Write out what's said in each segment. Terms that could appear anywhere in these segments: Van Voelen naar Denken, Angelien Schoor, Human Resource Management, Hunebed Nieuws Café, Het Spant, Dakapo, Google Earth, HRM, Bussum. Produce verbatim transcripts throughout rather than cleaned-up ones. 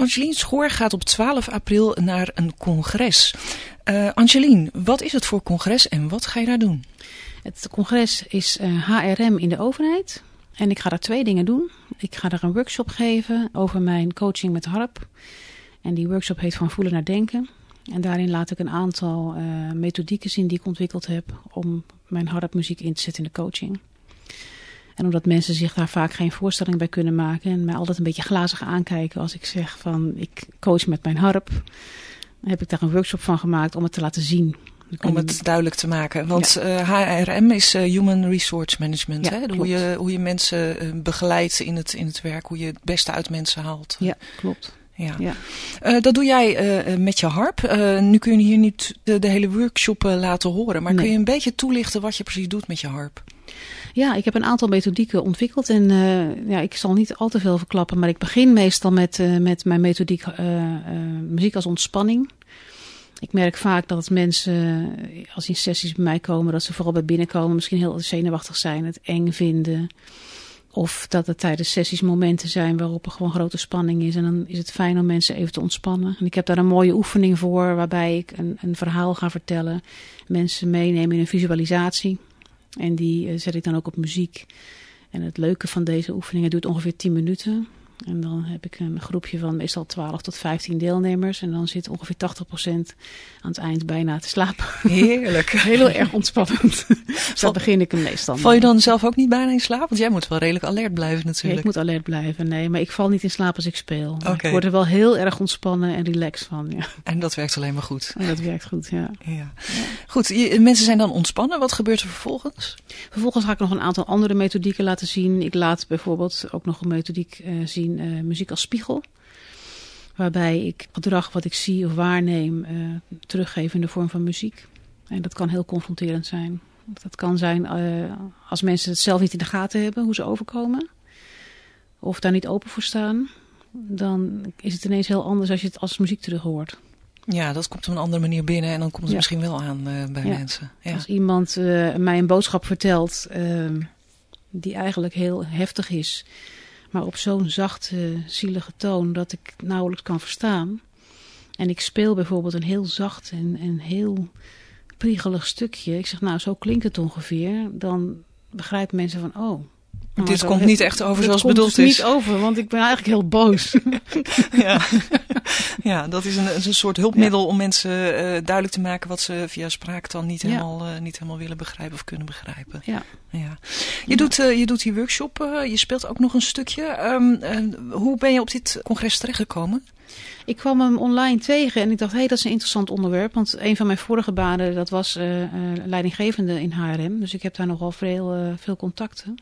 Angelien Schoor gaat op twaalf april naar een congres. Uh, Angelien, wat is het voor congres en wat ga je daar doen? Het congres is H R M in de overheid. En ik ga daar twee dingen doen. Ik ga daar een workshop geven over mijn coaching met harp. En die workshop heet Van Voelen naar Denken. En daarin laat ik een aantal uh, methodieken zien die ik ontwikkeld heb om mijn harpmuziek in te zetten in de coaching. En omdat mensen zich daar vaak geen voorstelling bij kunnen maken en mij altijd een beetje glazig aankijken als ik zeg van ik coach met mijn harp, heb ik daar een workshop van gemaakt om het te laten zien. Om het duidelijk te maken. Want ja. uh, H R M is uh, Human Resource Management. Ja, hè? Hoe, je, hoe je mensen uh, begeleidt in het, in het werk. Hoe je het beste uit mensen haalt. Ja, klopt. Ja. Ja. Uh, dat doe jij uh, met je harp. Uh, nu kun je hier niet de, de hele workshop uh, laten horen. Maar nee. Kun je een beetje toelichten wat je precies doet met je harp? Ja, ik heb een aantal methodieken ontwikkeld. En uh, ja, ik zal niet al te veel verklappen. Maar ik begin meestal met, uh, met mijn methodiek uh, uh, muziek als ontspanning. Ik merk vaak dat mensen, als in sessies bij mij komen, dat ze vooral bij binnenkomen misschien heel zenuwachtig zijn, het eng vinden. Of dat er tijdens sessies momenten zijn waarop er gewoon grote spanning is. En dan is het fijn om mensen even te ontspannen. En ik heb daar een mooie oefening voor, waarbij ik een, een verhaal ga vertellen. Mensen meenemen in een visualisatie. En die zet ik dan ook op muziek. En het leuke van deze oefeningen duurt ongeveer tien minuten. En dan heb ik een groepje van meestal twaalf tot vijftien deelnemers. En dan zit ongeveer tachtig procent aan het eind bijna te slapen. Heerlijk. Heel erg ontspannend. Dus daar begin ik hem meestal. Val je dan zelf ook niet bijna in slaap? Want jij moet wel redelijk alert blijven natuurlijk. Ja, ik moet alert blijven, nee. Maar ik val niet in slaap als ik speel. Okay. Ik word er wel heel erg ontspannen en relaxed van. Ja. En dat werkt alleen maar goed. En dat werkt goed, ja. ja. ja. Goed, je, mensen zijn dan ontspannen. Wat gebeurt er vervolgens? Vervolgens ga ik nog een aantal andere methodieken laten zien. Ik laat bijvoorbeeld ook nog een methodiek uh, zien. Uh, muziek als spiegel, waarbij ik gedrag wat ik zie of waarneem uh, teruggeef in de vorm van muziek. En dat kan heel confronterend zijn. Dat kan zijn uh, als mensen het zelf niet in de gaten hebben, hoe ze overkomen, of daar niet open voor staan, dan is het ineens heel anders als je het als muziek terug hoort. Ja, dat komt op een andere manier binnen en dan komt het ja. misschien wel aan uh, bij ja. mensen. Ja. Als iemand uh, mij een boodschap vertelt uh, die eigenlijk heel heftig is, maar op zo'n zachte, zielige toon dat ik nauwelijks kan verstaan. En ik speel bijvoorbeeld een heel zacht en, en heel priegelig stukje. Ik zeg, nou, zo klinkt het ongeveer. Dan begrijpen mensen van, oh... Maar dit komt niet echt over zoals bedoeld is. Dit komt niet over, want ik ben eigenlijk heel boos. Ja. Ja, dat is een, een soort hulpmiddel ja. om mensen uh, duidelijk te maken wat ze via spraak dan niet helemaal, ja. uh, niet helemaal willen begrijpen of kunnen begrijpen. Ja. Ja. Je, ja. Doet, uh, je doet die workshop, uh, je speelt ook nog een stukje. Um, uh, hoe ben je op dit congres terechtgekomen? Ik kwam hem online tegen en ik dacht, hé, hey, dat is een interessant onderwerp. Want een van mijn vorige banen, dat was uh, uh, leidinggevende in H R M. Dus ik heb daar nogal veel, uh, veel contacten.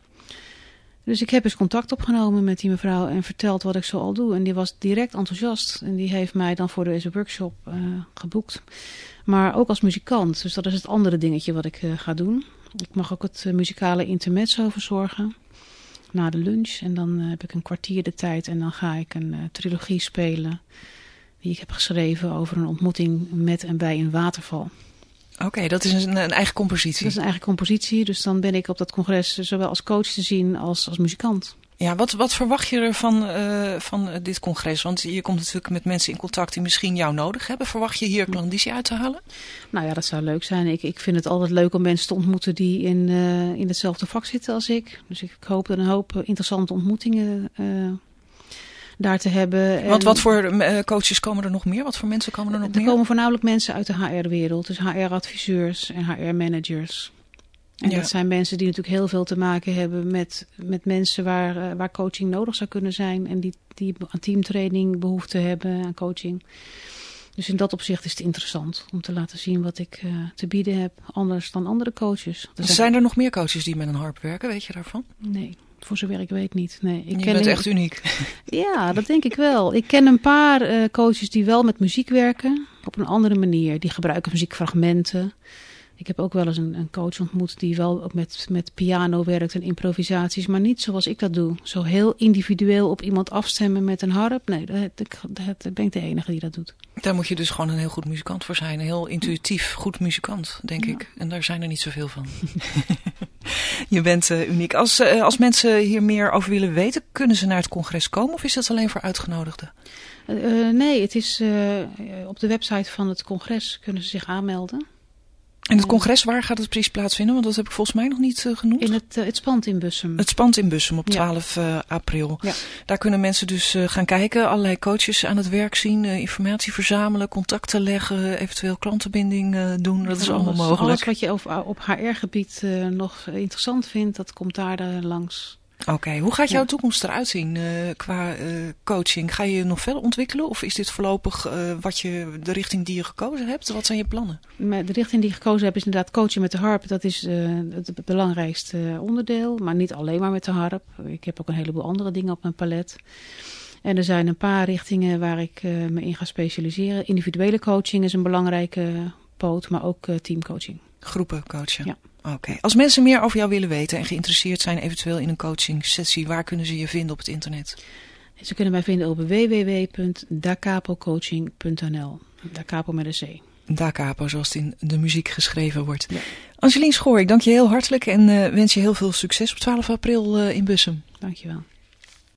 Dus ik heb eens contact opgenomen met die mevrouw en verteld wat ik zo al doe. En die was direct enthousiast. En die heeft mij dan voor deze workshop uh, geboekt. Maar ook als muzikant. Dus dat is het andere dingetje wat ik uh, ga doen. Ik mag ook het uh, muzikale intermezzo verzorgen. Na de lunch. En dan uh, heb ik een kwartier de tijd. En dan ga ik een uh, trilogie spelen. Die ik heb geschreven over een ontmoeting met en bij een waterval. Oké, okay, dat is een, een eigen compositie. Dat is een eigen compositie, dus dan ben ik op dat congres zowel als coach te zien als als muzikant. Ja, wat, wat verwacht je er van, uh, van dit congres? Want je komt natuurlijk met mensen in contact die misschien jou nodig hebben. Verwacht je hier klandizie uit te halen? Nou ja, dat zou leuk zijn. Ik, ik vind het altijd leuk om mensen te ontmoeten die in, uh, in hetzelfde vak zitten als ik. Dus ik hoop er een hoop interessante ontmoetingen uh, daar te hebben. Want wat voor coaches komen er nog meer? Wat voor mensen komen er nog meer? Er komen voornamelijk mensen uit de H R-wereld. Dus H R-adviseurs en H R-managers. En ja. dat zijn mensen die natuurlijk heel veel te maken hebben met, met mensen waar, waar coaching nodig zou kunnen zijn. En die, die aan teamtraining behoefte hebben, aan coaching. Dus in dat opzicht is het interessant om te laten zien wat ik uh, te bieden heb. Anders dan andere coaches. Dus zijn er nog meer coaches die met een harp werken? Weet je daarvan? Nee. Voor zover ik weet niet. Nee, ik je ken bent een... echt uniek. Ja, dat denk ik wel. Ik ken een paar uh, coaches die wel met muziek werken. Op een andere manier. Die gebruiken muziekfragmenten. Ik heb ook wel eens een, een coach ontmoet die wel ook met, met piano werkt en improvisaties. Maar niet zoals ik dat doe. Zo heel individueel op iemand afstemmen met een harp. Nee, dat, dat, dat ben ik de enige die dat doet. Daar moet je dus gewoon een heel goed muzikant voor zijn. Een heel intuïtief goed muzikant, denk ja. ik. En daar zijn er niet zoveel van. Je bent uh, uniek. Als, uh, als mensen hier meer over willen weten, kunnen ze naar het congres komen of is dat alleen voor uitgenodigden? Uh, nee, het is uh, op de website van het congres kunnen ze zich aanmelden. En het congres, waar gaat het precies plaatsvinden? Want dat heb ik volgens mij nog niet uh, genoemd. In het, uh, het Spant in Bussum. Het Spant in Bussum op twaalf ja. uh, april. Ja. Daar kunnen mensen dus uh, gaan kijken, allerlei coaches aan het werk zien, uh, informatie verzamelen, contacten leggen, eventueel klantenbinding uh, doen. Dat, dat is allemaal alles, mogelijk. Alles wat je op, op H R-gebied uh, nog interessant vindt, dat komt daar uh, langs. Oké, okay. Hoe gaat jouw ja. toekomst eruit zien uh, qua uh, coaching? Ga je je nog verder ontwikkelen of is dit voorlopig uh, wat je, de richting die je gekozen hebt? Wat zijn je plannen? De richting die ik gekozen heb is inderdaad coachen met de harp. Dat is uh, het belangrijkste onderdeel, maar niet alleen maar met de harp. Ik heb ook een heleboel andere dingen op mijn palet. En er zijn een paar richtingen waar ik uh, me in ga specialiseren. Individuele coaching is een belangrijke poot, maar ook uh, teamcoaching. Groepen coachen? Ja. Oké. Okay. Als mensen meer over jou willen weten en geïnteresseerd zijn eventueel in een coaching sessie, waar kunnen ze je vinden op het internet? Ze kunnen mij vinden op w w w punt dakapo coaching punt n l. Dakapo met een C. Dakapo, zoals het in de muziek geschreven wordt. Ja. Angelien Schoor, ik dank je heel hartelijk en uh, wens je heel veel succes op twaalf april uh, in Bussum. Dank je wel.